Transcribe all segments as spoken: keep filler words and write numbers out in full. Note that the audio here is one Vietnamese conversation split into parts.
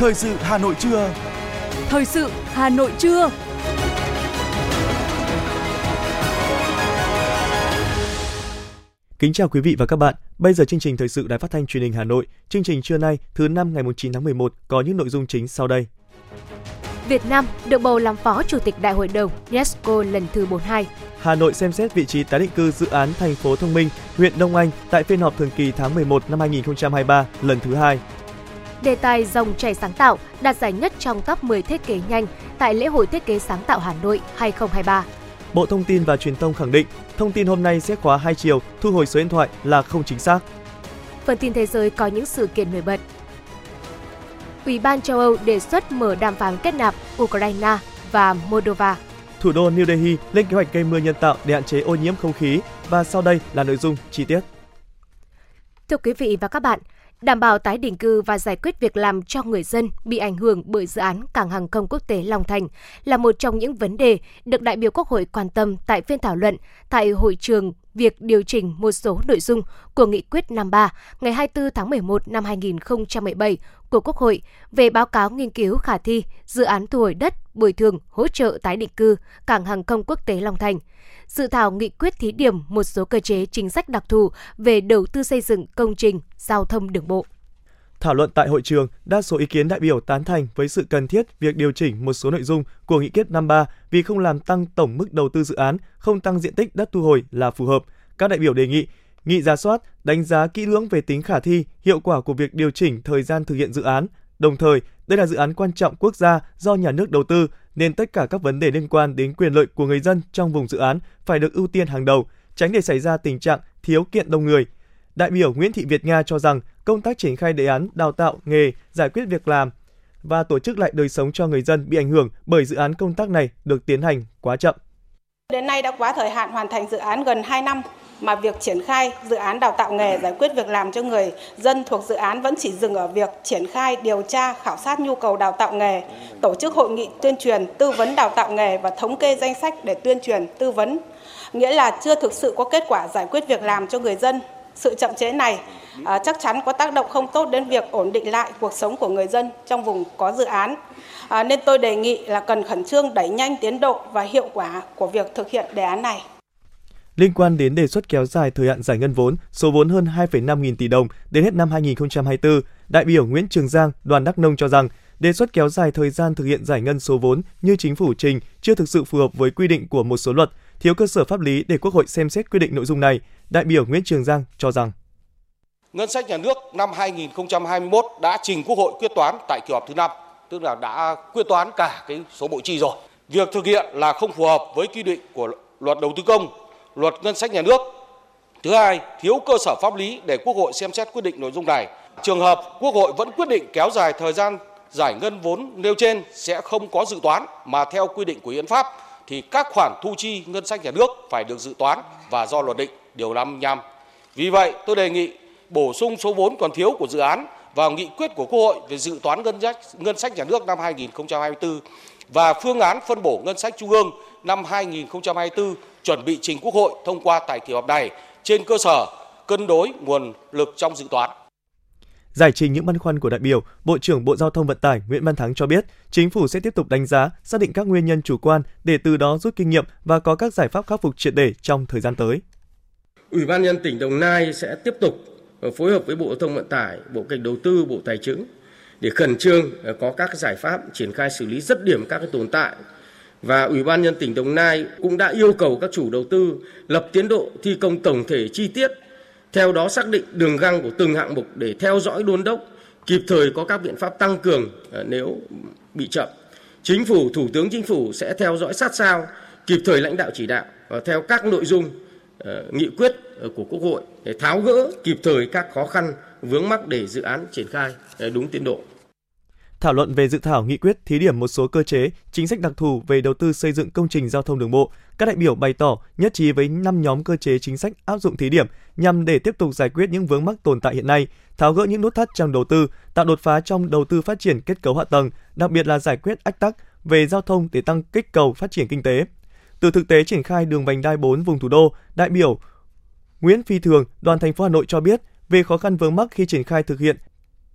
Thời sự Hà Nội trưa. Thời sự Hà Nội trưa. Kính chào quý vị và các bạn. Bây giờ chương trình Thời sự Đài Phát Thanh Truyền hình Hà Nội. Chương trình trưa nay, thứ năm ngày mùng chín tháng mười một có những nội dung chính sau đây. Việt Nam được bầu làm Phó Chủ tịch Đại hội đồng UNESCO lần thứ bốn mươi hai. Hà Nội xem xét vị trí tái định cư dự án thành phố thông minh, huyện Đông Anh tại phiên họp thường kỳ tháng mười một năm hai nghìn không trăm hai mươi ba lần thứ hai. Đề tài Dòng chảy sáng tạo đạt giải nhất trong top mười thiết kế nhanh tại lễ hội thiết kế sáng tạo Hà Nội hai không hai ba. Bộ Thông tin và Truyền thông khẳng định, thông tin hôm nay sẽ khóa hai chiều, thu hồi số điện thoại là không chính xác. Phần tin thế giới có những sự kiện nổi bật. Ủy ban châu Âu đề xuất mở đàm phán kết nạp Ukraine và Moldova. Thủ đô New Delhi lên kế hoạch gây mưa nhân tạo để hạn chế ô nhiễm không khí. Và sau đây là nội dung chi tiết. Thưa quý vị và các bạn, đảm bảo tái định cư và giải quyết việc làm cho người dân bị ảnh hưởng bởi dự án cảng hàng không quốc tế Long Thành là một trong những vấn đề được đại biểu Quốc hội quan tâm tại phiên thảo luận tại hội trường việc điều chỉnh một số nội dung của nghị quyết năm mươi ba ngày hai mươi tư tháng mười một năm hai nghìn không trăm mười bảy của Quốc hội về báo cáo nghiên cứu khả thi dự án thu hồi đất, bồi thường, hỗ trợ tái định cư cảng hàng không quốc tế Long Thành. Dự thảo nghị quyết thí điểm một số cơ chế chính sách đặc thù về đầu tư xây dựng công trình giao thông đường bộ. Thảo luận tại hội trường, đa số ý kiến đại biểu tán thành với sự cần thiết việc điều chỉnh một số nội dung của nghị quyết năm mươi ba vì không làm tăng tổng mức đầu tư dự án, không tăng diện tích đất thu hồi là phù hợp. Các đại biểu đề nghị, nghị rà soát, đánh giá kỹ lưỡng về tính khả thi, hiệu quả của việc điều chỉnh thời gian thực hiện dự án. Đồng thời, đây là dự án quan trọng quốc gia do nhà nước đầu tư, nên tất cả các vấn đề liên quan đến quyền lợi của người dân trong vùng dự án phải được ưu tiên hàng đầu, tránh để xảy ra tình trạng thiếu kiện đông người. Đại biểu Nguyễn Thị Việt Nga cho rằng công tác triển khai đề án đào tạo nghề, giải quyết việc làm và tổ chức lại đời sống cho người dân bị ảnh hưởng bởi dự án công tác này được tiến hành quá chậm. Đến nay đã quá thời hạn hoàn thành dự án gần hai năm mà việc triển khai dự án đào tạo nghề, giải quyết việc làm cho người dân thuộc dự án vẫn chỉ dừng ở việc triển khai điều tra, khảo sát nhu cầu đào tạo nghề, tổ chức hội nghị tuyên truyền, tư vấn đào tạo nghề và thống kê danh sách để tuyên truyền, tư vấn. Nghĩa là chưa thực sự có kết quả giải quyết việc làm cho người dân. Sự chậm trễ này à, chắc chắn có tác động không tốt đến việc ổn định lại cuộc sống của người dân trong vùng có dự án. À, nên tôi đề nghị là cần khẩn trương đẩy nhanh tiến độ và hiệu quả của việc thực hiện đề án này. Liên quan đến đề xuất kéo dài thời hạn giải ngân vốn, số vốn hơn hai phẩy năm nghìn tỷ đồng đến hết năm hai nghìn không trăm hai mươi tư, đại biểu Nguyễn Trường Giang, đoàn Đắk Nông cho rằng đề xuất kéo dài thời gian thực hiện giải ngân số vốn như chính phủ trình chưa thực sự phù hợp với quy định của một số luật, thiếu cơ sở pháp lý để Quốc hội xem xét quyết định nội dung này. Đại biểu Nguyễn Trường Giang cho rằng ngân sách nhà nước năm hai nghìn không trăm hai mươi mốt đã trình Quốc hội quyết toán tại kỳ họp thứ năm, tức là đã quyết toán cả cái số bộ chi rồi. Việc thực hiện là không phù hợp với quy định của Luật Đầu tư công, Luật Ngân sách nhà nước. Thứ hai, thiếu cơ sở pháp lý để Quốc hội xem xét quyết định nội dung này. Trường hợp Quốc hội vẫn quyết định kéo dài thời gian giải ngân vốn nêu trên sẽ không có dự toán, mà theo quy định của Hiến pháp thì các khoản thu chi ngân sách nhà nước phải được dự toán và do luật định điều năm mươi lăm. Vì vậy, tôi đề nghị bổ sung số vốn còn thiếu của dự án vào nghị quyết của Quốc hội về dự toán ngân sách ngân sách nhà nước năm hai nghìn không trăm hai mươi tư và phương án phân bổ ngân sách trung ương năm hai nghìn không trăm hai mươi tư chuẩn bị trình Quốc hội thông qua tại kỳ họp này trên cơ sở cân đối nguồn lực trong dự toán. Giải trình những băn khoăn của đại biểu, Bộ trưởng Bộ Giao thông Vận tải Nguyễn Văn Thắng cho biết, chính phủ sẽ tiếp tục đánh giá, xác định các nguyên nhân chủ quan để từ đó rút kinh nghiệm và có các giải pháp khắc phục triệt để trong thời gian tới. Ủy ban nhân dân tỉnh Đồng Nai sẽ tiếp tục phối hợp với Bộ Giao thông Vận tải, Bộ Kế hoạch Đầu tư, Bộ Tài chính để khẩn trương có các giải pháp triển khai xử lý dứt điểm các cái tồn tại. Và Ủy ban nhân dân tỉnh Đồng Nai cũng đã yêu cầu các chủ đầu tư lập tiến độ thi công tổng thể chi tiết, theo đó xác định đường găng của từng hạng mục để theo dõi đôn đốc, kịp thời có các biện pháp tăng cường nếu bị chậm. Chính phủ, Thủ tướng Chính phủ sẽ theo dõi sát sao, kịp thời lãnh đạo chỉ đạo và theo các nội dung nghị quyết của Quốc hội để tháo gỡ kịp thời các khó khăn vướng mắc để dự án triển khai đúng tiến độ. Thảo luận về dự thảo nghị quyết thí điểm một số cơ chế, chính sách đặc thù về đầu tư xây dựng công trình giao thông đường bộ, các đại biểu bày tỏ nhất trí với năm nhóm cơ chế chính sách áp dụng thí điểm nhằm để tiếp tục giải quyết những vướng mắc tồn tại hiện nay, tháo gỡ những nút thắt trong đầu tư, tạo đột phá trong đầu tư phát triển kết cấu hạ tầng, đặc biệt là giải quyết ách tắc về giao thông để tăng kích cầu phát triển kinh tế. Từ thực tế triển khai đường vành đai bốn vùng thủ đô, đại biểu Nguyễn Phi Thường, đoàn thành phố Hà Nội cho biết về khó khăn vướng mắc khi triển khai thực hiện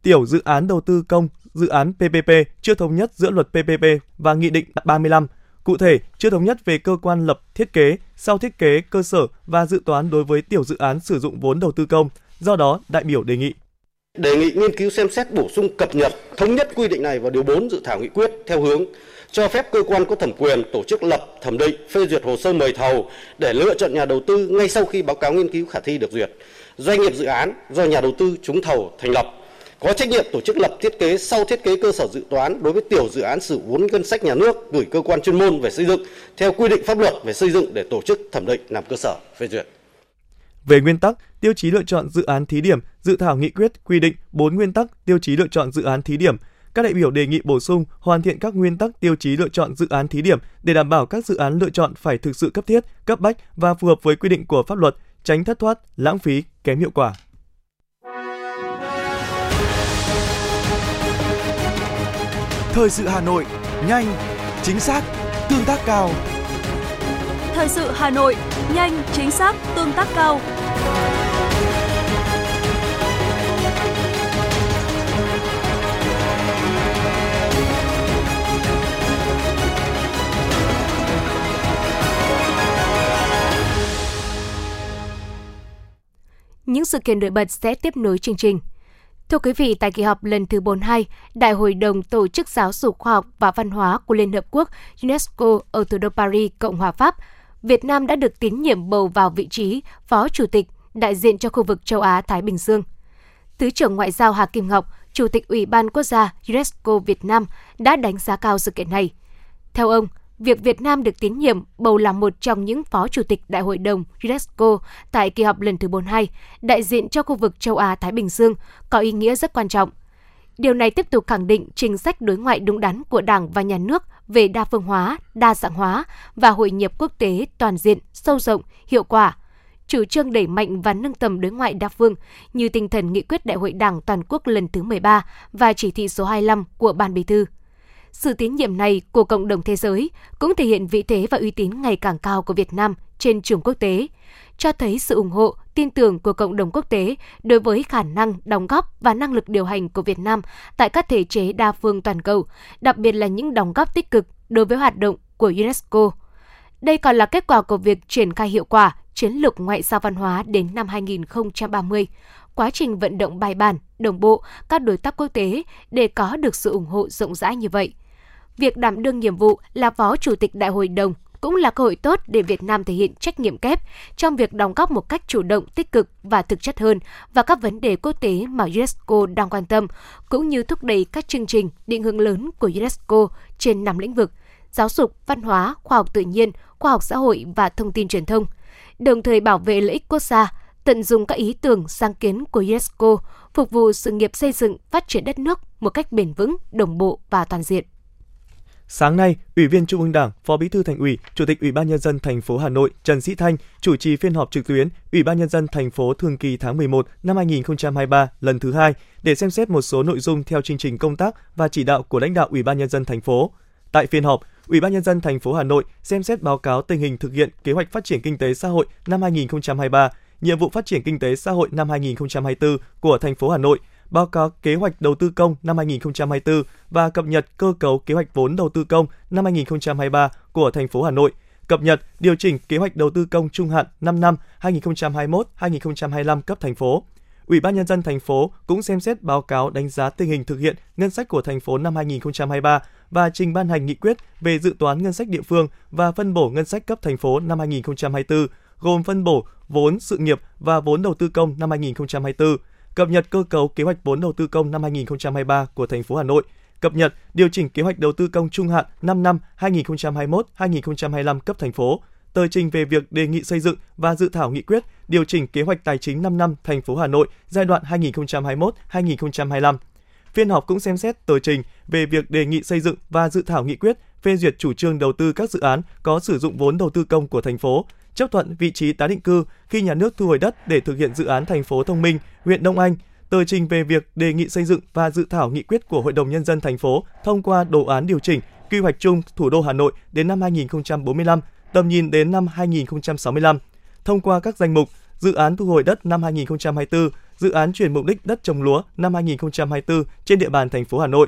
tiểu dự án đầu tư công dự án pê pê pê chưa thống nhất giữa luật pê pê pê và Nghị định ba mươi lăm. Cụ thể, chưa thống nhất về cơ quan lập thiết kế, sau thiết kế, cơ sở và dự toán đối với tiểu dự án sử dụng vốn đầu tư công. Do đó, đại biểu đề nghị. Đề nghị nghiên cứu xem xét bổ sung cập nhật, thống nhất quy định này vào điều bốn dự thảo nghị quyết theo hướng cho phép cơ quan có thẩm quyền tổ chức lập, thẩm định, phê duyệt hồ sơ mời thầu để lựa chọn nhà đầu tư ngay sau khi báo cáo nghiên cứu khả thi được duyệt. Doanh nghiệp dự án do nhà đầu tư trúng thầu thành lập có trách nhiệm tổ chức lập thiết kế sau thiết kế cơ sở dự toán đối với tiểu dự án sử vốn ngân sách nhà nước gửi cơ quan chuyên môn về xây dựng theo quy định pháp luật về xây dựng để tổ chức thẩm định làm cơ sở phê duyệt. Về nguyên tắc, tiêu chí lựa chọn dự án thí điểm, dự thảo nghị quyết quy định bốn nguyên tắc tiêu chí lựa chọn dự án thí điểm. Các đại biểu đề nghị bổ sung, hoàn thiện các nguyên tắc tiêu chí lựa chọn dự án thí điểm để đảm bảo các dự án lựa chọn phải thực sự cấp thiết, cấp bách và phù hợp với quy định của pháp luật, tránh thất thoát, lãng phí, kém hiệu quả. Thời sự Hà Nội, nhanh, chính xác, tương tác cao. Thời sự Hà Nội, nhanh, chính xác, tương tác cao. Những sự kiện nổi bật sẽ tiếp nối chương trình. Thưa quý vị, tại kỳ họp lần thứ bốn mươi hai, Đại hội đồng Tổ chức Giáo dục Khoa học và Văn hóa của Liên Hợp Quốc UNESCO ở thủ đô Paris, Cộng hòa Pháp, Việt Nam đã được tín nhiệm bầu vào vị trí Phó Chủ tịch đại diện cho khu vực châu Á-Thái Bình Dương. Thứ trưởng Ngoại giao Hà Kim Ngọc, Chủ tịch Ủy ban Quốc gia UNESCO Việt Nam đã đánh giá cao sự kiện này. Theo ông, việc Việt Nam được tín nhiệm bầu là một trong những Phó Chủ tịch Đại hội đồng UNESCO tại kỳ họp lần thứ bốn mươi hai, đại diện cho khu vực châu Á-Thái Bình Dương, có ý nghĩa rất quan trọng. Điều này tiếp tục khẳng định chính sách đối ngoại đúng đắn của Đảng và Nhà nước về đa phương hóa, đa dạng hóa và hội nhập quốc tế toàn diện, sâu rộng, hiệu quả. Chủ trương đẩy mạnh và nâng tầm đối ngoại đa phương như tinh thần nghị quyết Đại hội Đảng Toàn quốc lần thứ mười ba và chỉ thị số hai mươi lăm của Ban Bí thư. Sự tín nhiệm này của cộng đồng thế giới cũng thể hiện vị thế và uy tín ngày càng cao của Việt Nam trên trường quốc tế, cho thấy sự ủng hộ, tin tưởng của cộng đồng quốc tế đối với khả năng đóng góp và năng lực điều hành của Việt Nam tại các thể chế đa phương toàn cầu, đặc biệt là những đóng góp tích cực đối với hoạt động của UNESCO. Đây còn là kết quả của việc triển khai hiệu quả chiến lược ngoại giao văn hóa đến năm hai nghìn không trăm ba mươi, quá trình vận động bài bản, đồng bộ các đối tác quốc tế để có được sự ủng hộ rộng rãi như vậy. Việc đảm đương nhiệm vụ là Phó Chủ tịch Đại hội đồng cũng là cơ hội tốt để Việt Nam thể hiện trách nhiệm kép trong việc đóng góp một cách chủ động, tích cực và thực chất hơn vào các vấn đề quốc tế mà UNESCO đang quan tâm, cũng như thúc đẩy các chương trình định hướng lớn của UNESCO trên năm lĩnh vực: giáo dục, văn hóa, khoa học tự nhiên, khoa học xã hội và thông tin truyền thông, đồng thời bảo vệ lợi ích quốc gia, tận dụng các ý tưởng, sáng kiến của UNESCO, phục vụ sự nghiệp xây dựng, phát triển đất nước một cách bền vững, đồng bộ và toàn diện. Sáng nay, Ủy viên Trung ương Đảng, Phó Bí thư Thành ủy, Chủ tịch Ủy ban Nhân dân thành phố Hà Nội Trần Sĩ Thanh chủ trì phiên họp trực tuyến Ủy ban Nhân dân thành phố thường kỳ tháng mười một năm hai nghìn không trăm hai mươi ba lần thứ hai để xem xét một số nội dung theo chương trình công tác và chỉ đạo của lãnh đạo Ủy ban Nhân dân thành phố. Tại phiên họp, Ủy ban Nhân dân thành phố Hà Nội xem xét báo cáo tình hình thực hiện kế hoạch phát triển kinh tế xã hội năm hai nghìn không trăm hai mươi ba, nhiệm vụ phát triển kinh tế xã hội năm hai nghìn không trăm hai mươi tư của thành phố Hà Nội, báo cáo kế hoạch đầu tư công năm hai nghìn không trăm hai mươi tư và cập nhật cơ cấu kế hoạch vốn đầu tư công năm hai nghìn không trăm hai mươi ba của thành phố Hà Nội, cập nhật điều chỉnh kế hoạch đầu tư công trung hạn năm năm hai nghìn không trăm hai mươi mốt đến hai nghìn không trăm hai mươi lăm cấp thành phố. Ủy ban Nhân dân thành phố cũng xem xét báo cáo đánh giá tình hình thực hiện ngân sách của thành phố năm hai nghìn không trăm hai mươi ba và trình ban hành nghị quyết về dự toán ngân sách địa phương và phân bổ ngân sách cấp thành phố năm hai nghìn không trăm hai mươi tư, gồm phân bổ vốn sự nghiệp và vốn đầu tư công năm hai nghìn không trăm hai mươi tư, cập nhật cơ cấu kế hoạch vốn đầu tư công năm hai nghìn không trăm hai mươi ba của thành phố Hà Nội, cập nhật điều chỉnh kế hoạch đầu tư công trung hạn năm năm hai nghìn không trăm hai mươi mốt đến hai nghìn không trăm hai mươi lăm cấp thành phố, tờ trình về việc đề nghị xây dựng và dự thảo nghị quyết điều chỉnh kế hoạch tài chính năm năm thành phố Hà Nội giai đoạn hai nghìn không trăm hai mươi mốt đến hai nghìn không trăm hai mươi lăm. Phiên họp cũng xem xét tờ trình về việc đề nghị xây dựng và dự thảo nghị quyết phê duyệt chủ trương đầu tư các dự án có sử dụng vốn đầu tư công của thành phố, chấp thuận vị trí tái định cư khi nhà nước thu hồi đất để thực hiện dự án thành phố thông minh, huyện Đông Anh, tờ trình về việc đề nghị xây dựng và dự thảo nghị quyết của Hội đồng Nhân dân thành phố thông qua đồ án điều chỉnh quy hoạch chung thủ đô Hà Nội đến năm hai nghìn không trăm bốn mươi lăm, tầm nhìn đến năm hai nghìn không trăm sáu mươi lăm, thông qua các danh mục dự án thu hồi đất năm hai nghìn không trăm hai mươi tư, dự án chuyển mục đích đất trồng lúa năm hai nghìn không trăm hai mươi tư trên địa bàn thành phố Hà Nội,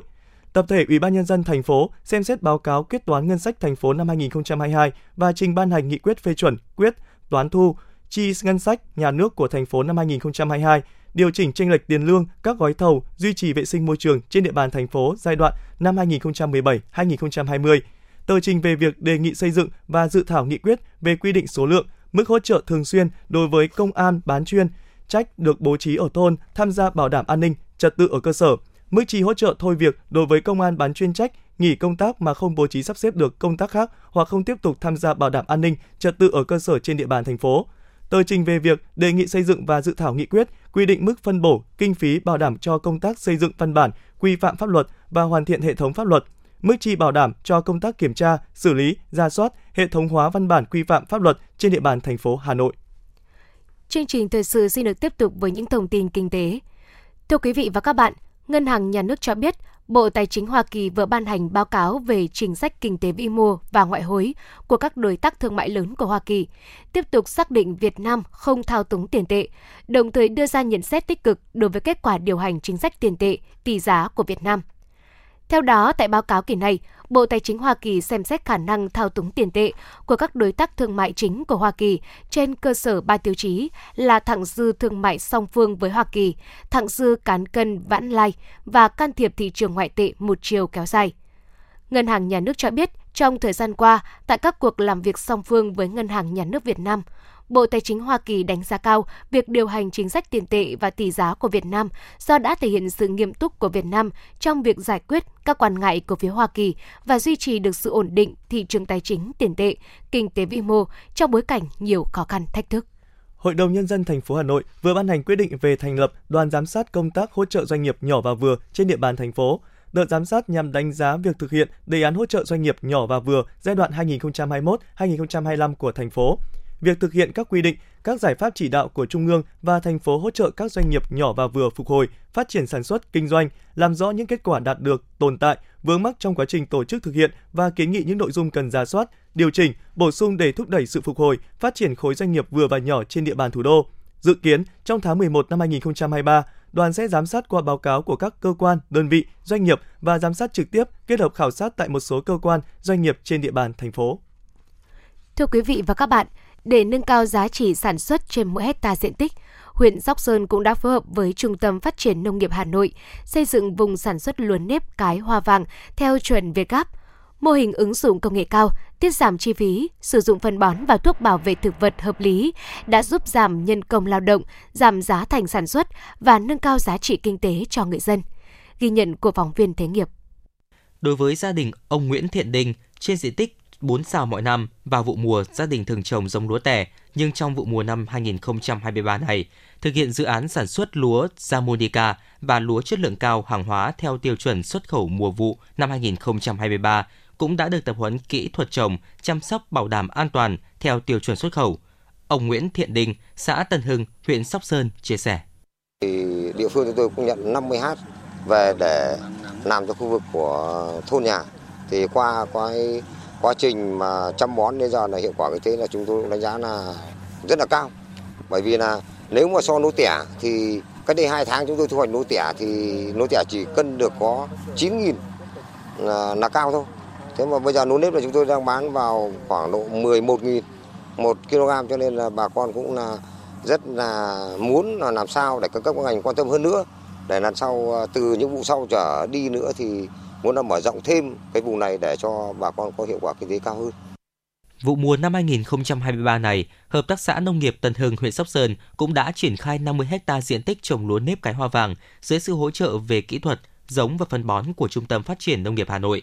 Tập thể Ủy ban nhân dân thành phố xem xét báo cáo quyết toán ngân sách thành phố năm hai nghìn không trăm hai mươi hai và trình ban hành nghị quyết phê chuẩn quyết toán thu chi ngân sách nhà nước của thành phố năm hai nghìn không trăm hai mươi hai, điều chỉnh chênh lệch tiền lương các gói thầu, duy trì vệ sinh môi trường trên địa bàn thành phố giai đoạn năm hai nghìn không trăm mười bảy đến hai nghìn không trăm hai mươi, tờ trình về việc đề nghị xây dựng và dự thảo nghị quyết về quy định số lượng, mức hỗ trợ thường xuyên đối với công an bán chuyên trách được bố trí ở thôn tham gia bảo đảm an ninh, trật tự ở cơ sở, mức chi hỗ trợ thôi việc đối với công an bán chuyên trách nghỉ công tác mà không bố trí sắp xếp được công tác khác hoặc không tiếp tục tham gia bảo đảm an ninh, trật tự ở cơ sở trên địa bàn thành phố. Tờ trình về việc đề nghị xây dựng và dự thảo nghị quyết quy định mức phân bổ kinh phí bảo đảm cho công tác xây dựng văn bản, quy phạm pháp luật và hoàn thiện hệ thống pháp luật, mức chi bảo đảm cho công tác kiểm tra, xử lý, rà soát, hệ thống hóa văn bản quy phạm pháp luật trên địa bàn thành phố Hà Nội. Chương trình thời sự xin được tiếp tục với những thông tin kinh tế. Thưa quý vị và các bạn, Ngân hàng Nhà nước cho biết, Bộ Tài chính Hoa Kỳ vừa ban hành báo cáo về chính sách kinh tế vĩ mô và ngoại hối của các đối tác thương mại lớn của Hoa Kỳ, tiếp tục xác định Việt Nam không thao túng tiền tệ, đồng thời đưa ra nhận xét tích cực đối với kết quả điều hành chính sách tiền tệ, tỷ giá của Việt Nam. Theo đó, tại báo cáo kỳ này, Bộ Tài chính Hoa Kỳ xem xét khả năng thao túng tiền tệ của các đối tác thương mại chính của Hoa Kỳ trên cơ sở ba tiêu chí là thặng dư thương mại song phương với Hoa Kỳ, thặng dư cán cân vãng lai và can thiệp thị trường ngoại tệ một chiều kéo dài. Ngân hàng Nhà nước cho biết, trong thời gian qua, tại các cuộc làm việc song phương với Ngân hàng Nhà nước Việt Nam, Bộ Tài chính Hoa Kỳ đánh giá cao việc điều hành chính sách tiền tệ và tỷ giá của Việt Nam do đã thể hiện sự nghiêm túc của Việt Nam trong việc giải quyết các quan ngại của phía Hoa Kỳ và duy trì được sự ổn định thị trường tài chính, tiền tệ, kinh tế vĩ mô trong bối cảnh nhiều khó khăn thách thức. Hội đồng Nhân dân thành phố Hà Nội vừa ban hành quyết định về thành lập đoàn giám sát công tác hỗ trợ doanh nghiệp nhỏ và vừa trên địa bàn thành phố. Đợt giám sát nhằm đánh giá việc thực hiện đề án hỗ trợ doanh nghiệp nhỏ và vừa giai đoạn hai nghìn không trăm hai mươi mốt đến hai nghìn không trăm hai mươi lăm của thành phố. Việc thực hiện các quy định, các giải pháp chỉ đạo của Trung ương và thành phố hỗ trợ các doanh nghiệp nhỏ và vừa phục hồi, phát triển sản xuất, kinh doanh, làm rõ những kết quả đạt được, tồn tại, vướng mắc trong quá trình tổ chức thực hiện và kiến nghị những nội dung cần rà soát, điều chỉnh, bổ sung để thúc đẩy sự phục hồi, phát triển khối doanh nghiệp vừa và nhỏ trên địa bàn thủ đô. Dự kiến, trong tháng mười một năm hai nghìn không trăm hai mươi ba, đoàn sẽ giám sát qua báo cáo của các cơ quan, đơn vị, doanh nghiệp và giám sát trực tiếp kết hợp khảo sát tại một số cơ quan, doanh nghiệp trên địa bàn thành phố. Thưa quý vị và các bạn, để nâng cao giá trị sản xuất trên mỗi hecta diện tích, huyện Sóc Sơn cũng đã phối hợp với Trung tâm Phát triển Nông nghiệp Hà Nội xây dựng vùng sản xuất lúa nếp cái hoa vàng theo chuẩn VietGAP. Mô hình ứng dụng công nghệ cao, tiết giảm chi phí, sử dụng phân bón và thuốc bảo vệ thực vật hợp lý đã giúp giảm nhân công lao động, giảm giá thành sản xuất và nâng cao giá trị kinh tế cho người dân. Ghi nhận của phóng viên Thế nghiệp. Đối với gia đình ông Nguyễn Thiện Đình, trên diện tích bốn sào mọi năm, vào vụ mùa gia đình thường trồng giống lúa tẻ, nhưng trong vụ mùa năm hai nghìn không trăm hai mươi ba này, thực hiện dự án sản xuất lúa Zamonica và lúa chất lượng cao hàng hóa theo tiêu chuẩn xuất khẩu mùa vụ năm hai nghìn không trăm hai mươi ba cũng đã được tập huấn kỹ thuật trồng, chăm sóc bảo đảm an toàn theo tiêu chuẩn xuất khẩu. Ông Nguyễn Thiện Đình, xã Tân Hưng, huyện Sóc Sơn chia sẻ. Địa phương chúng tôi cũng nhận năm mươi ha về để làm cho khu vực của thôn nhà. Thì qua cái quá trình mà chăm bón đến giờ là hiệu quả như thế là chúng tôi đánh giá là rất là cao. Bởi vì là nếu mà so lúa tẻ thì cách đây hai tháng chúng tôi thu hoạch lúa tẻ thì lúa tẻ chỉ cân được có chín nghìn là, là cao thôi. Thế mà bây giờ lúa nếp là chúng tôi đang bán vào khoảng độ mười một nghìn một kg, cho nên là bà con cũng là rất là muốn là làm sao để các cấp các ngành quan tâm hơn nữa, để làm sao từ những vụ sau trở đi nữa thì muốn là mở rộng thêm cái vùng này để cho bà con có hiệu quả kinh tế cao hơn. Vụ mùa năm hai nghìn không trăm hai mươi ba này, Hợp tác xã Nông nghiệp Tân Hưng, huyện Sóc Sơn cũng đã triển khai năm mươi ha diện tích trồng lúa nếp cái hoa vàng dưới sự hỗ trợ về kỹ thuật, giống và phân bón của Trung tâm Phát triển Nông nghiệp Hà Nội.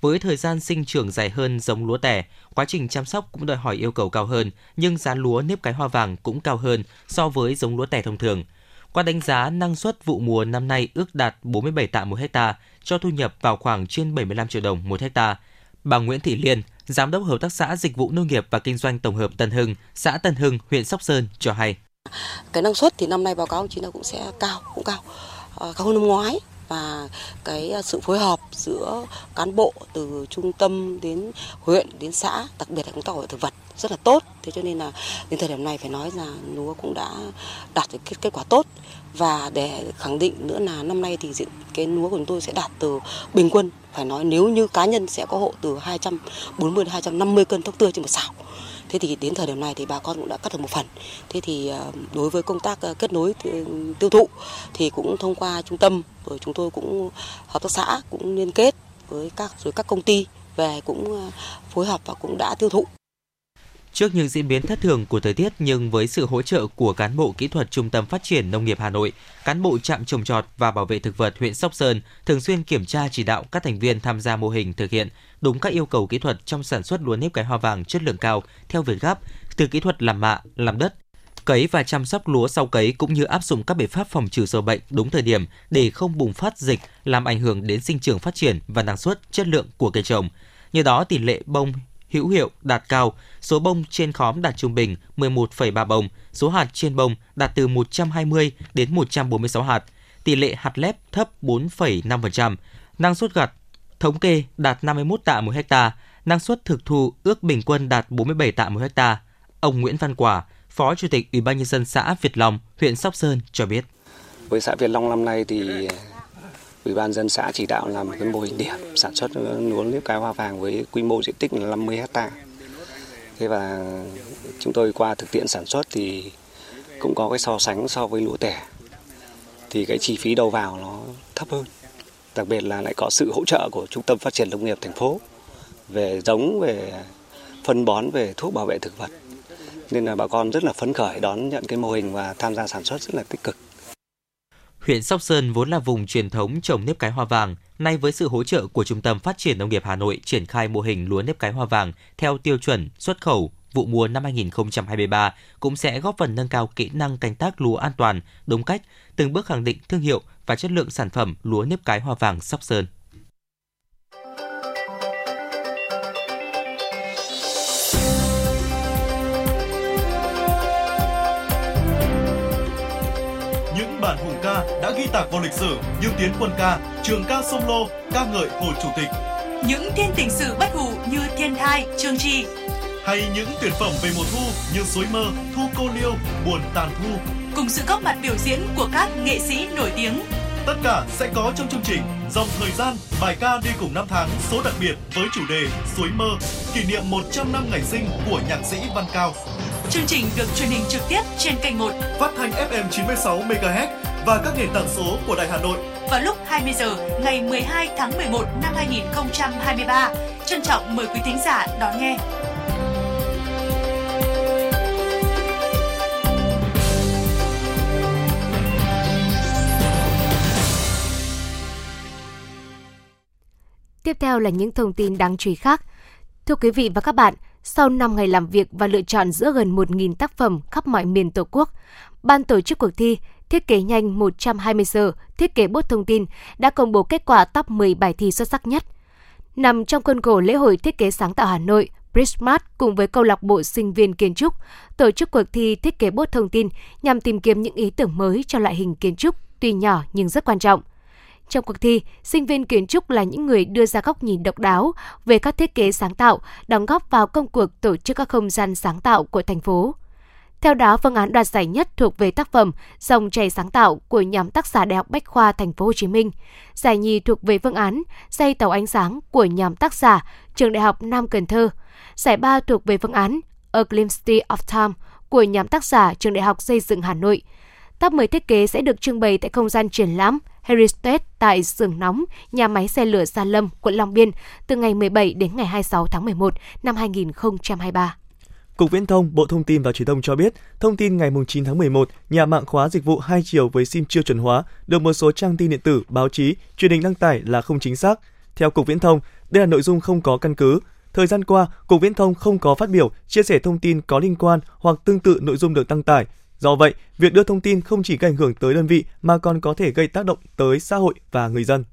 Với thời gian sinh trưởng dài hơn giống lúa tẻ, quá trình chăm sóc cũng đòi hỏi yêu cầu cao hơn, nhưng giá lúa nếp cái hoa vàng cũng cao hơn so với giống lúa tẻ thông thường. Qua đánh giá, năng suất vụ mùa năm nay ước đạt bốn mươi bảy tạ một hectare, cho thu nhập vào khoảng trên bảy mươi lăm triệu đồng một hectare. Bà Nguyễn Thị Liên, Giám đốc Hợp tác xã Dịch vụ Nông nghiệp và Kinh doanh Tổng hợp Tân Hưng, xã Tân Hưng, huyện Sóc Sơn cho hay. Cái năng suất thì năm nay báo cáo ông chí nó cũng sẽ cao, cũng cao, à, cao hơn năm ngoái. Và cái sự phối hợp giữa cán bộ từ trung tâm đến huyện, đến xã, đặc biệt là công tác bảo vệ thực vật rất là tốt. Thế cho nên là đến thời điểm này phải nói là lúa cũng đã đạt được kết quả tốt, và để khẳng định nữa là năm nay thì cái lúa của chúng tôi sẽ đạt từ bình quân, phải nói nếu như cá nhân sẽ có hộ từ hai trăm bốn mươi đến hai trăm năm mươi cân thóc tươi trên một sào. Thế thì đến thời điểm này thì bà con cũng đã cắt được một phần. Thế thì đối với công tác kết nối tiêu thụ thì cũng thông qua trung tâm, rồi chúng tôi cũng hợp tác xã cũng liên kết với các rồi các công ty về cũng phối hợp và cũng đã tiêu thụ. Trước những diễn biến thất thường của thời tiết, nhưng với sự hỗ trợ của cán bộ kỹ thuật Trung tâm Phát triển Nông nghiệp Hà Nội, cán bộ trạm trồng trọt và bảo vệ thực vật huyện Sóc Sơn thường xuyên kiểm tra chỉ đạo các thành viên tham gia mô hình thực hiện đúng các yêu cầu kỹ thuật trong sản xuất lúa nếp cái hoa vàng chất lượng cao theo VietGAP, từ kỹ thuật làm mạ, làm đất, cấy và chăm sóc lúa sau cấy, cũng như áp dụng các biện pháp phòng trừ sâu bệnh đúng thời điểm để không bùng phát dịch làm ảnh hưởng đến sinh trưởng phát triển và năng suất chất lượng của cây trồng. Nhờ đó tỷ lệ bông hữu hiệu đạt cao, số bông trên khóm đạt trung bình mười một phẩy ba bông, số hạt trên bông đạt từ một trăm hai mươi đến một trăm bốn mươi sáu hạt, tỷ lệ hạt lép thấp bốn phẩy năm phần trăm, năng suất gặt thống kê đạt năm mươi mốt tạ một hectare, năng suất thực thu ước bình quân đạt bốn mươi bảy tạ một hectare. Ông Nguyễn Văn Quả, Phó Chủ tịch Ủy ban Nhân dân xã Việt Long, huyện Sóc Sơn cho biết. Với xã Việt Long năm nay thì Ủy ban dân xã chỉ đạo làm một cái mô hình điểm sản xuất lúa nếp cái hoa vàng với quy mô diện tích là năm mươi hectare. Thế và chúng tôi qua thực tiễn sản xuất thì cũng có cái so sánh so với lúa tẻ. Thì cái chi phí đầu vào nó thấp hơn. Đặc biệt là lại có sự hỗ trợ của Trung tâm Phát triển Nông nghiệp thành phố về giống, về phân bón, về thuốc bảo vệ thực vật. Nên là bà con rất là phấn khởi đón nhận cái mô hình và tham gia sản xuất rất là tích cực. Huyện Sóc Sơn vốn là vùng truyền thống trồng nếp cái hoa vàng, nay với sự hỗ trợ của Trung tâm Phát triển Nông nghiệp Hà Nội triển khai mô hình lúa nếp cái hoa vàng theo tiêu chuẩn xuất khẩu vụ mùa năm hai không hai ba cũng sẽ góp phần nâng cao kỹ năng canh tác lúa an toàn, đúng cách, từng bước khẳng định thương hiệu và chất lượng sản phẩm lúa nếp cái hoa vàng Sóc Sơn. Bản hùng ca đã ghi tạc vào lịch sử như Tiến quân ca, Trường ca Sông Lô, ca ngợi Hồ Chủ tịch. Những thiên tình sự bất hủ như Thiên Thai, Chương Trì. Hay những tuyệt phẩm về mùa thu như Suối Mơ, Thu Cô Liêu, Buồn Tàn Thu. Cùng sự góp mặt biểu diễn của các nghệ sĩ nổi tiếng. Tất cả sẽ có trong chương trình Dòng thời gian, bài ca đi cùng năm tháng số đặc biệt với chủ đề Suối Mơ, kỷ niệm một trăm năm ngày sinh của nhạc sĩ Văn Cao. Chương trình được truyền hình trực tiếp trên kênh một, phát thanh ép em chín mươi sáu MHz và các nền tảng số của Đài Hà Nội vào lúc hai mươi giờ ngày mười hai tháng mười một năm hai nghìn không trăm hai mươi ba. Trân trọng mời quý thính giả đón nghe. Tiếp theo là những thông tin đáng chú ý khác. Thưa quý vị và các bạn, sau năm ngày làm việc và lựa chọn giữa gần một nghìn tác phẩm khắp mọi miền Tổ quốc, Ban tổ chức cuộc thi Thiết kế nhanh một trăm hai mươi giờ, thiết kế bốt thông tin đã công bố kết quả top mười bài thi xuất sắc nhất. Nằm trong khuôn khổ lễ hội Thiết kế sáng tạo Hà Nội, BridgeMart cùng với câu lạc bộ sinh viên kiến trúc tổ chức cuộc thi thiết kế bốt thông tin nhằm tìm kiếm những ý tưởng mới cho loại hình kiến trúc, tuy nhỏ nhưng rất quan trọng. Trong cuộc thi, sinh viên kiến trúc là những người đưa ra góc nhìn độc đáo về các thiết kế sáng tạo, đóng góp vào công cuộc tổ chức các không gian sáng tạo của thành phố. Theo đó, phương án đoạt giải nhất thuộc về tác phẩm Dòng chảy sáng tạo của nhóm tác giả Đại học Bách khoa Thành phố Hồ Chí Minh, giải nhì thuộc về phương án Xây tàu ánh sáng của nhóm tác giả Trường Đại học Nam Cần Thơ, giải ba thuộc về phương án A Glimpse of Time của nhóm tác giả Trường Đại học Xây dựng Hà Nội. Top mười thiết kế sẽ được trưng bày tại không gian triển lãm Heritage tại xưởng nóng nhà máy xe lửa Gia Lâm, quận Long Biên từ ngày mười bảy đến ngày hai mươi sáu tháng mười một năm hai nghìn không trăm hai mươi ba. Cục Viễn thông, Bộ Thông tin và Truyền thông cho biết, thông tin ngày chín tháng mười một, nhà mạng khóa dịch vụ hai chiều với sim chưa chuẩn hóa được một số trang tin điện tử, báo chí, truyền hình đăng tải là không chính xác. Theo Cục Viễn thông, đây là nội dung không có căn cứ. Thời gian qua, Cục Viễn thông không có phát biểu, chia sẻ thông tin có liên quan hoặc tương tự nội dung được đăng tải. Do vậy, việc đưa thông tin không chỉ gây ảnh hưởng tới đơn vị mà còn có thể gây tác động tới xã hội và người dân.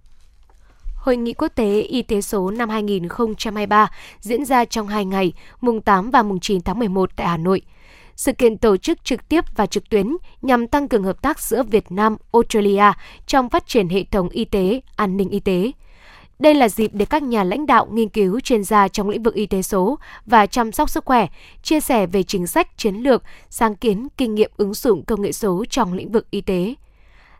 Hội nghị quốc tế Y tế số năm hai nghìn không trăm hai mươi ba diễn ra trong hai ngày, mùng tám và mùng chín tháng mười một tại Hà Nội. Sự kiện tổ chức trực tiếp và trực tuyến nhằm tăng cường hợp tác giữa Việt Nam, Australia trong phát triển hệ thống y tế, an ninh y tế. Đây là dịp để các nhà lãnh đạo, nghiên cứu, chuyên gia trong lĩnh vực y tế số và chăm sóc sức khỏe chia sẻ về chính sách, chiến lược, sáng kiến, kinh nghiệm ứng dụng công nghệ số trong lĩnh vực y tế.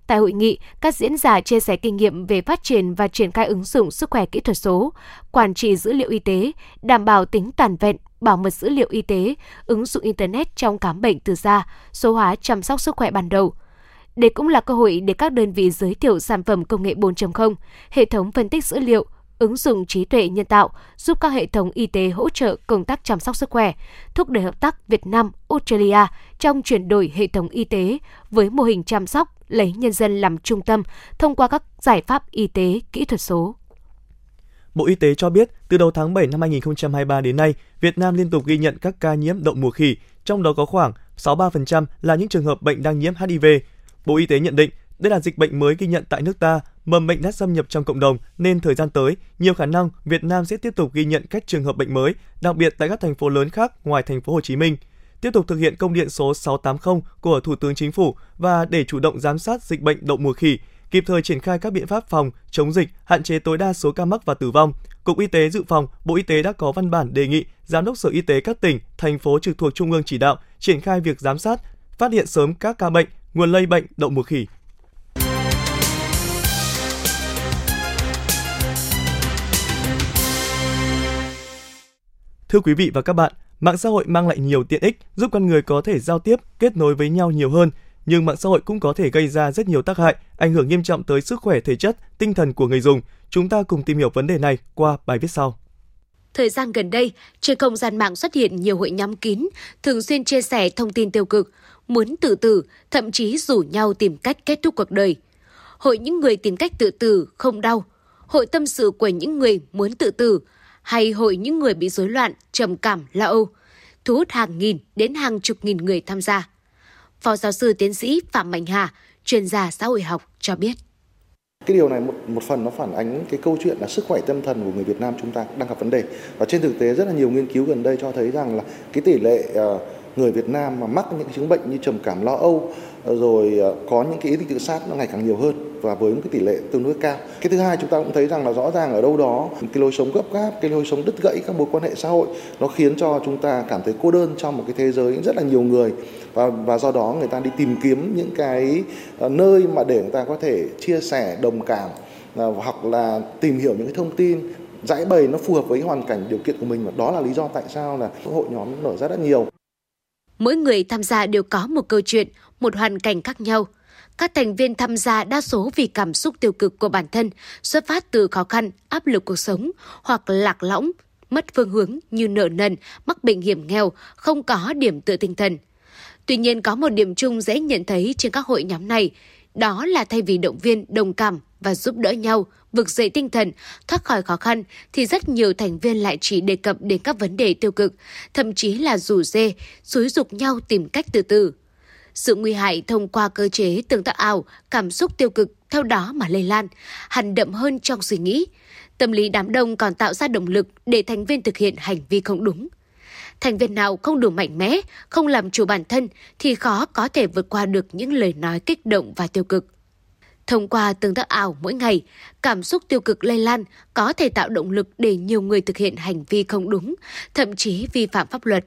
Tại hội nghị, các diễn giả chia sẻ kinh nghiệm về phát triển và triển khai ứng dụng sức khỏe kỹ thuật số, quản trị dữ liệu y tế, đảm bảo tính toàn vẹn, bảo mật dữ liệu y tế, ứng dụng Internet trong khám bệnh từ xa, số hóa chăm sóc sức khỏe ban đầu. Đây cũng là cơ hội để các đơn vị giới thiệu sản phẩm công nghệ bốn chấm không, hệ thống phân tích dữ liệu, ứng dụng trí tuệ nhân tạo giúp các hệ thống y tế hỗ trợ công tác chăm sóc sức khỏe, thúc đẩy hợp tác Việt Nam, Australia trong chuyển đổi hệ thống y tế với mô hình chăm sóc lấy nhân dân làm trung tâm thông qua các giải pháp y tế kỹ thuật số. Bộ Y tế cho biết, từ đầu tháng bảy năm hai không hai ba đến nay, Việt Nam liên tục ghi nhận các ca nhiễm đậu mùa khỉ, trong đó có khoảng sáu mươi ba phần trăm là những trường hợp bệnh đang nhiễm H I V. Bộ Y tế nhận định, đây là dịch bệnh mới ghi nhận tại nước ta, mầm bệnh đã xâm nhập trong cộng đồng nên thời gian tới, nhiều khả năng Việt Nam sẽ tiếp tục ghi nhận các trường hợp bệnh mới, đặc biệt tại các thành phố lớn khác ngoài thành phố Hồ Chí Minh. Tiếp tục thực hiện công điện số sáu trăm tám mươi của Thủ tướng Chính phủ và để chủ động giám sát dịch bệnh đậu mùa khỉ, kịp thời triển khai các biện pháp phòng, chống dịch, hạn chế tối đa số ca mắc và tử vong. Cục Y tế Dự phòng, Bộ Y tế đã có văn bản đề nghị Giám đốc Sở Y tế các tỉnh, thành phố trực thuộc Trung ương chỉ đạo triển khai việc giám sát, phát hiện sớm các ca bệnh, nguồn lây bệnh đậu mùa khỉ. Thưa quý vị và các bạn, mạng xã hội mang lại nhiều tiện ích giúp con người có thể giao tiếp, kết nối với nhau nhiều hơn. Nhưng mạng xã hội cũng có thể gây ra rất nhiều tác hại, ảnh hưởng nghiêm trọng tới sức khỏe thể chất, tinh thần của người dùng. Chúng ta cùng tìm hiểu vấn đề này qua bài viết sau. Thời gian gần đây, trên không gian mạng xuất hiện nhiều hội nhóm kín, thường xuyên chia sẻ thông tin tiêu cực, muốn tự tử, thậm chí rủ nhau tìm cách kết thúc cuộc đời. Hội những người tìm cách tự tử không đau, hội tâm sự của những người muốn tự tử, hay hội những người bị rối loạn, trầm cảm, lo âu, thu hút hàng nghìn đến hàng chục nghìn người tham gia. Phó giáo sư tiến sĩ Phạm Mạnh Hà, chuyên gia xã hội học cho biết. Cái điều này một, một phần nó phản ánh cái câu chuyện là sức khỏe tâm thần của người Việt Nam chúng ta đang gặp vấn đề. Và trên thực tế rất là nhiều nghiên cứu gần đây cho thấy rằng là cái tỷ lệ uh, người Việt Nam mà mắc những chứng bệnh như trầm cảm, lo âu, rồi có những cái ý định tự sát nó ngày càng nhiều hơn và với một cái tỷ lệ tương đối cao. Cái thứ hai, chúng ta cũng thấy rằng là rõ ràng ở đâu đó cái lối sống gấp gáp, cái lối sống đứt gãy các mối quan hệ xã hội nó khiến cho chúng ta cảm thấy cô đơn trong một cái thế giới rất là nhiều người và và do đó người ta đi tìm kiếm những cái nơi mà để người ta có thể chia sẻ đồng cảm hoặc là tìm hiểu những cái thông tin giải bày nó phù hợp với hoàn cảnh điều kiện của mình, và đó là lý do tại sao là hội nhóm nở ra rất nhiều. Mỗi người tham gia đều có một câu chuyện, một hoàn cảnh khác nhau. Các thành viên tham gia đa số vì cảm xúc tiêu cực của bản thân, xuất phát từ khó khăn, áp lực cuộc sống hoặc lạc lõng, mất phương hướng như nợ nần, mắc bệnh hiểm nghèo, không có điểm tựa tinh thần. Tuy nhiên có một điểm chung dễ nhận thấy trên các hội nhóm này, đó là thay vì động viên, đồng cảm và giúp đỡ nhau, vực dậy tinh thần, thoát khỏi khó khăn thì rất nhiều thành viên lại chỉ đề cập đến các vấn đề tiêu cực, thậm chí là rủ rê, xúi giục nhau tìm cách tự tử. Sự nguy hại thông qua cơ chế tương tác ảo, cảm xúc tiêu cực theo đó mà lây lan, hằn đậm hơn trong suy nghĩ. Tâm lý đám đông còn tạo ra động lực để thành viên thực hiện hành vi không đúng. Thành viên nào không đủ mạnh mẽ, không làm chủ bản thân thì khó có thể vượt qua được những lời nói kích động và tiêu cực. Thông qua tương tác ảo mỗi ngày, cảm xúc tiêu cực lây lan có thể tạo động lực để nhiều người thực hiện hành vi không đúng, thậm chí vi phạm pháp luật.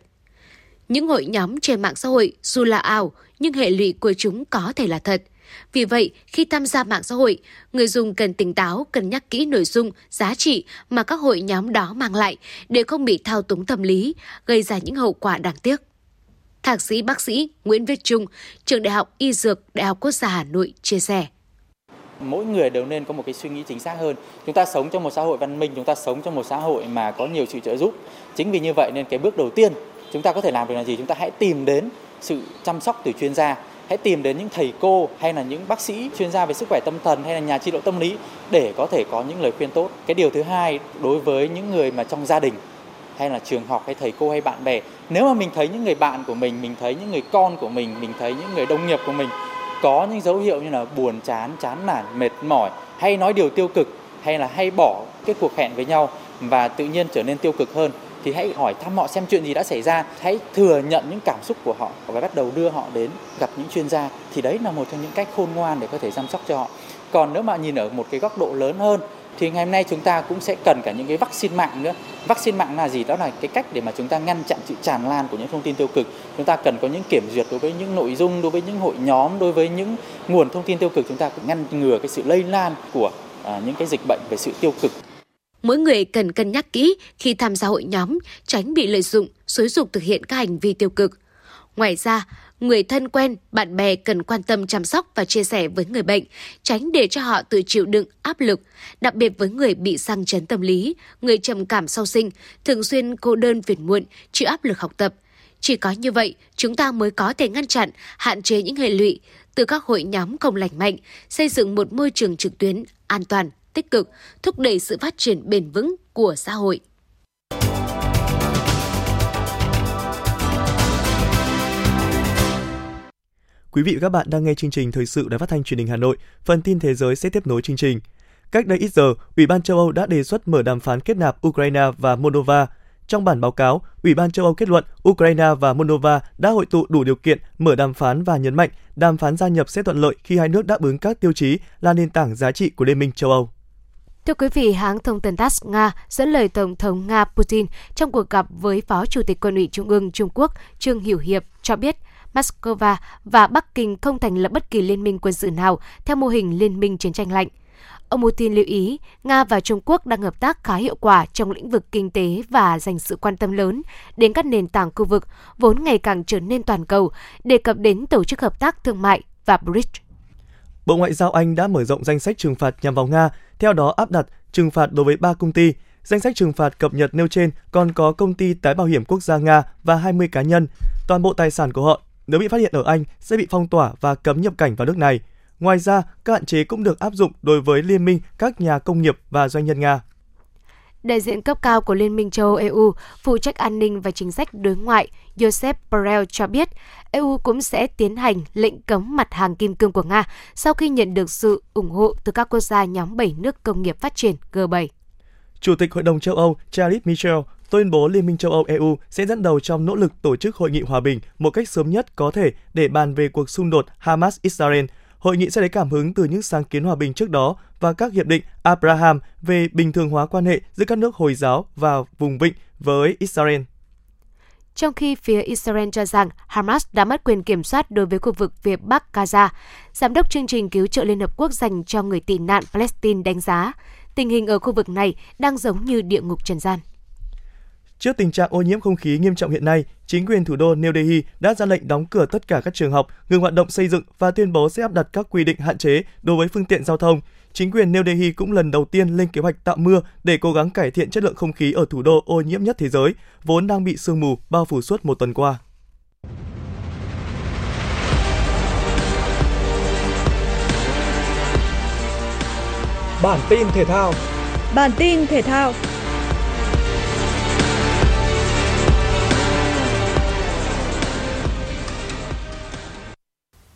Những hội nhóm trên mạng xã hội dù là ảo, nhưng hệ lụy của chúng có thể là thật. Vì vậy, khi tham gia mạng xã hội, người dùng cần tỉnh táo, cân nhắc kỹ nội dung, giá trị mà các hội nhóm đó mang lại để không bị thao túng tâm lý, gây ra những hậu quả đáng tiếc. Thạc sĩ bác sĩ Nguyễn Viết Trung, Trường Đại học Y Dược, Đại học Quốc gia Hà Nội chia sẻ. Mỗi người đều nên có một cái suy nghĩ chính xác hơn. Chúng ta sống trong một xã hội văn minh, chúng ta sống trong một xã hội mà có nhiều sự trợ giúp. Chính vì như vậy nên cái bước đầu tiên chúng ta có thể làm được là gì? Chúng ta hãy tìm đến sự chăm sóc từ chuyên gia, hãy tìm đến những thầy cô hay là những bác sĩ chuyên gia về sức khỏe tâm thần hay là nhà trị liệu tâm lý để có thể có những lời khuyên tốt. Cái điều thứ hai, đối với những người mà trong gia đình hay là trường học hay thầy cô hay bạn bè, nếu mà mình thấy những người bạn của mình, mình thấy những người con của mình, mình thấy những người đồng nghiệp của mình có những dấu hiệu như là buồn chán, chán nản, mệt mỏi, hay nói điều tiêu cực, hay là hay bỏ cái cuộc hẹn với nhau và tự nhiên trở nên tiêu cực hơn, thì hãy hỏi thăm họ xem chuyện gì đã xảy ra, hãy thừa nhận những cảm xúc của họ và bắt đầu đưa họ đến gặp những chuyên gia. Thì đấy là một trong những cách khôn ngoan để có thể chăm sóc cho họ. Còn nếu mà nhìn ở một cái góc độ lớn hơn thì ngày hôm nay chúng ta cũng sẽ cần cả những cái vaccine mạng nữa. Vaccine mạng là gì? Đó là cái cách để mà chúng ta ngăn chặn sự tràn lan của những thông tin tiêu cực. Chúng ta cần có những kiểm duyệt đối với những nội dung, đối với những hội nhóm, đối với những nguồn thông tin tiêu cực. Chúng ta cũng ngăn ngừa cái sự lây lan của à, những cái dịch bệnh về sự tiêu cực. Mỗi người cần cân nhắc kỹ khi tham gia hội nhóm, tránh bị lợi dụng, xúi dục thực hiện các hành vi tiêu cực. Ngoài ra, người thân quen, bạn bè cần quan tâm chăm sóc và chia sẻ với người bệnh, tránh để cho họ tự chịu đựng áp lực, đặc biệt với người bị sang chấn tâm lý, người trầm cảm sau sinh, thường xuyên cô đơn phiền muộn, chịu áp lực học tập. Chỉ có như vậy, chúng ta mới có thể ngăn chặn, hạn chế những hệ lụy từ các hội nhóm không lành mạnh, xây dựng một môi trường trực tuyến an toàn, tích cực, thúc đẩy sự phát triển bền vững của xã hội. Quý vị và các bạn đang nghe chương trình Thời sự Đài Phát Thanh Truyền hình Hà Nội. Phần tin thế giới sẽ tiếp nối chương trình. Cách đây ít giờ, Ủy ban châu Âu đã đề xuất mở đàm phán kết nạp Ukraine và Moldova. Trong bản báo cáo, Ủy ban châu Âu kết luận Ukraine và Moldova đã hội tụ đủ điều kiện mở đàm phán và nhấn mạnh đàm phán gia nhập sẽ thuận lợi khi hai nước đáp ứng các tiêu chí là nền tảng giá trị của Liên minh châu Âu. Thưa quý vị, hãng thông tấn tát Nga dẫn lời Tổng thống Nga Putin trong cuộc gặp với Phó Chủ tịch Quân ủy Trung ương Trung Quốc Trương Hiểu Hiệp cho biết Moscow và Bắc Kinh không thành lập bất kỳ liên minh quân sự nào theo mô hình liên minh chiến tranh lạnh. Ông Putin lưu ý, Nga và Trung Quốc đang hợp tác khá hiệu quả trong lĩnh vực kinh tế và dành sự quan tâm lớn đến các nền tảng khu vực vốn ngày càng trở nên toàn cầu, đề cập đến Tổ chức Hợp tác Thương mại và BRICS. Bộ Ngoại giao Anh đã mở rộng danh sách trừng phạt nhằm vào Nga, theo đó áp đặt trừng phạt đối với ba công ty. Danh sách trừng phạt cập nhật nêu trên còn có công ty tái bảo hiểm quốc gia Nga và hai mươi cá nhân. Toàn bộ tài sản của họ, nếu bị phát hiện ở Anh, sẽ bị phong tỏa và cấm nhập cảnh vào nước này. Ngoài ra, các hạn chế cũng được áp dụng đối với Liên minh các nhà công nghiệp và doanh nhân Nga. Đại diện cấp cao của Liên minh châu Âu e u, phụ trách an ninh và chính sách đối ngoại, Josep Borrell cho biết, e u cũng sẽ tiến hành lệnh cấm mặt hàng kim cương của Nga sau khi nhận được sự ủng hộ từ các quốc gia nhóm bảy nước công nghiệp phát triển G bảy. Chủ tịch Hội đồng châu Âu Charles Michel tuyên bố Liên minh châu Âu e u sẽ dẫn đầu trong nỗ lực tổ chức hội nghị hòa bình một cách sớm nhất có thể để bàn về cuộc xung đột Hamas-Israel. Hội nghị sẽ lấy cảm hứng từ những sáng kiến hòa bình trước đó và các hiệp định Abraham về bình thường hóa quan hệ giữa các nước Hồi giáo và vùng vịnh với Israel. Trong khi phía Israel cho rằng Hamas đã mất quyền kiểm soát đối với khu vực phía Bắc Gaza, Giám đốc chương trình cứu trợ Liên Hợp Quốc dành cho người tị nạn Palestine đánh giá tình hình ở khu vực này đang giống như địa ngục trần gian. Trước tình trạng ô nhiễm không khí nghiêm trọng hiện nay, chính quyền thủ đô New Delhi đã ra lệnh đóng cửa tất cả các trường học, ngừng hoạt động xây dựng và tuyên bố sẽ áp đặt các quy định hạn chế đối với phương tiện giao thông. Chính quyền New Delhi cũng lần đầu tiên lên kế hoạch tạo mưa để cố gắng cải thiện chất lượng không khí ở thủ đô ô nhiễm nhất thế giới, vốn đang bị sương mù bao phủ suốt một tuần qua. Bản tin thể thao. Bản tin thể thao.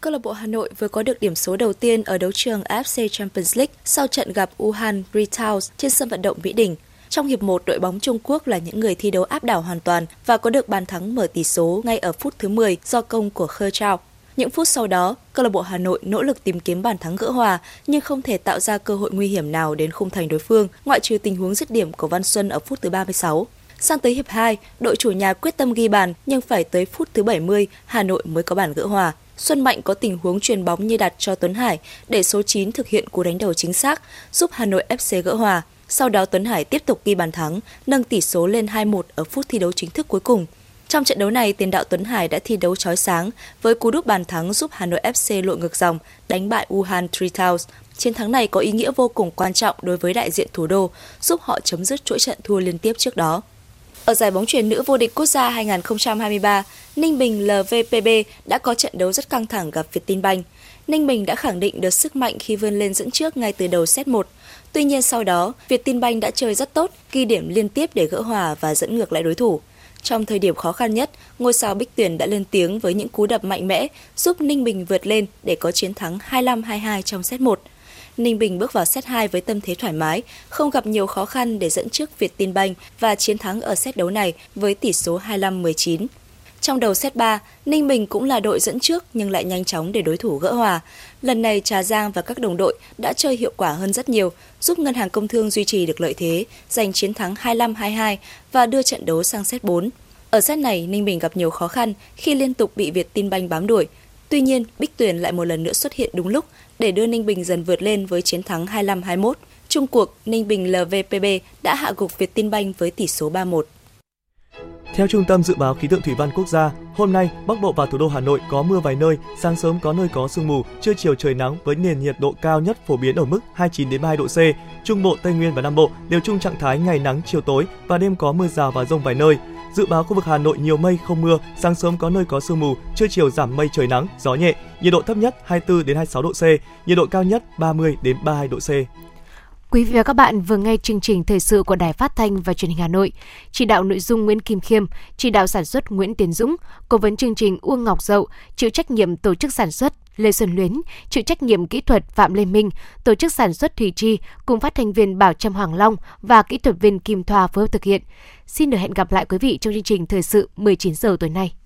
Câu lạc bộ Hà Nội vừa có được điểm số đầu tiên ở đấu trường a ép xê Champions League sau trận gặp Wuhan Britown trên sân vận động Mỹ Đình. Trong hiệp một, đội bóng Trung Quốc là những người thi đấu áp đảo hoàn toàn và có được bàn thắng mở tỷ số ngay ở phút thứ mười do công của Khơ Trao. Những phút sau đó, câu lạc bộ Hà Nội nỗ lực tìm kiếm bàn thắng gỡ hòa nhưng không thể tạo ra cơ hội nguy hiểm nào đến khung thành đối phương, ngoại trừ tình huống dứt điểm của Văn Xuân ở phút thứ ba mươi sáu. Sang tới hiệp hai, đội chủ nhà quyết tâm ghi bàn nhưng phải tới phút thứ bảy mươi, Hà Nội mới có bàn gỡ hòa. Xuân Mạnh có tình huống chuyền bóng như đặt cho Tuấn Hải để số chín thực hiện cú đánh đầu chính xác, giúp Hà Nội ép xê gỡ hòa. Sau đó Tuấn Hải tiếp tục ghi bàn thắng, nâng tỷ số lên hai một ở phút thi đấu chính thức cuối cùng. Trong trận đấu này, tiền đạo Tuấn Hải đã thi đấu chói sáng với cú đúp bàn thắng giúp Hà Nội ép xê lội ngược dòng, đánh bại Wuhan Britown. Chiến thắng này có ý nghĩa vô cùng quan trọng đối với đại diện thủ đô, giúp họ chấm dứt chuỗi trận thua liên tiếp trước đó. Ở giải bóng chuyền nữ vô địch quốc gia hai không hai ba, Ninh Bình lờ vê pê bê đã có trận đấu rất căng thẳng gặp VietinBank. Ninh Bình đã khẳng định được sức mạnh khi vươn lên dẫn trước ngay từ đầu set một. Tuy nhiên sau đó, VietinBank đã chơi rất tốt, ghi điểm liên tiếp để gỡ hòa và dẫn ngược lại đối thủ. Trong thời điểm khó khăn nhất, ngôi sao Bích Tuyền đã lên tiếng với những cú đập mạnh mẽ giúp Ninh Bình vượt lên để có chiến thắng hai lăm hai hai trong set một. Ninh Bình bước vào set hai với tâm thế thoải mái, không gặp nhiều khó khăn để dẫn trước VietinBank và chiến thắng ở set đấu này với tỷ số hai lăm mười chín. Trong đầu set ba, Ninh Bình cũng là đội dẫn trước nhưng lại nhanh chóng để đối thủ gỡ hòa. Lần này Trà Giang và các đồng đội đã chơi hiệu quả hơn rất nhiều, giúp Ngân hàng Công Thương duy trì được lợi thế, giành chiến thắng hai mươi lăm hai mươi hai và đưa trận đấu sang set bốn. Ở set này, Ninh Bình gặp nhiều khó khăn khi liên tục bị VietinBank bám đuổi. Tuy nhiên, Bích Tuyền lại một lần nữa xuất hiện đúng lúc để đưa Ninh Bình dần vượt lên với chiến thắng hai mươi lăm hai mươi mốt. Chung cuộc, Ninh Bình lờ vê pê bê đã hạ gục VietinBank với tỷ số ba một. Theo Trung tâm Dự báo Khí tượng Thủy văn Quốc gia, hôm nay, Bắc Bộ và thủ đô Hà Nội có mưa vài nơi, sáng sớm có nơi có sương mù, trưa chiều trời nắng với nền nhiệt độ cao nhất phổ biến ở mức hai mươi chín đến ba mươi hai độ C. Trung Bộ, Tây Nguyên và Nam Bộ đều chung trạng thái ngày nắng chiều tối và đêm có mưa rào và dông vài nơi. Dự báo khu vực Hà Nội nhiều mây không mưa, sáng sớm có nơi có sương mù, trưa chiều giảm mây trời nắng, gió nhẹ, nhiệt độ thấp nhất hai mươi bốn đến hai mươi sáu độ C, nhiệt độ cao nhất ba mươi đến ba mươi hai độ C. Quý vị và các bạn vừa nghe chương trình thời sự của Đài Phát Thanh và Truyền hình Hà Nội. Chỉ đạo nội dung Nguyễn Kim Khiêm, chỉ đạo sản xuất Nguyễn Tiến Dũng, cố vấn chương trình Uông Ngọc Dậu, chịu trách nhiệm tổ chức sản xuất Lê Xuân Luyến, chịu trách nhiệm kỹ thuật Phạm Lê Minh, tổ chức sản xuất Thùy Chi cùng phát thanh viên Bảo Trâm Hoàng Long và kỹ thuật viên Kim Thoa phối hợp thực hiện. Xin được hẹn gặp lại quý vị trong chương trình thời sự mười chín giờ tối nay.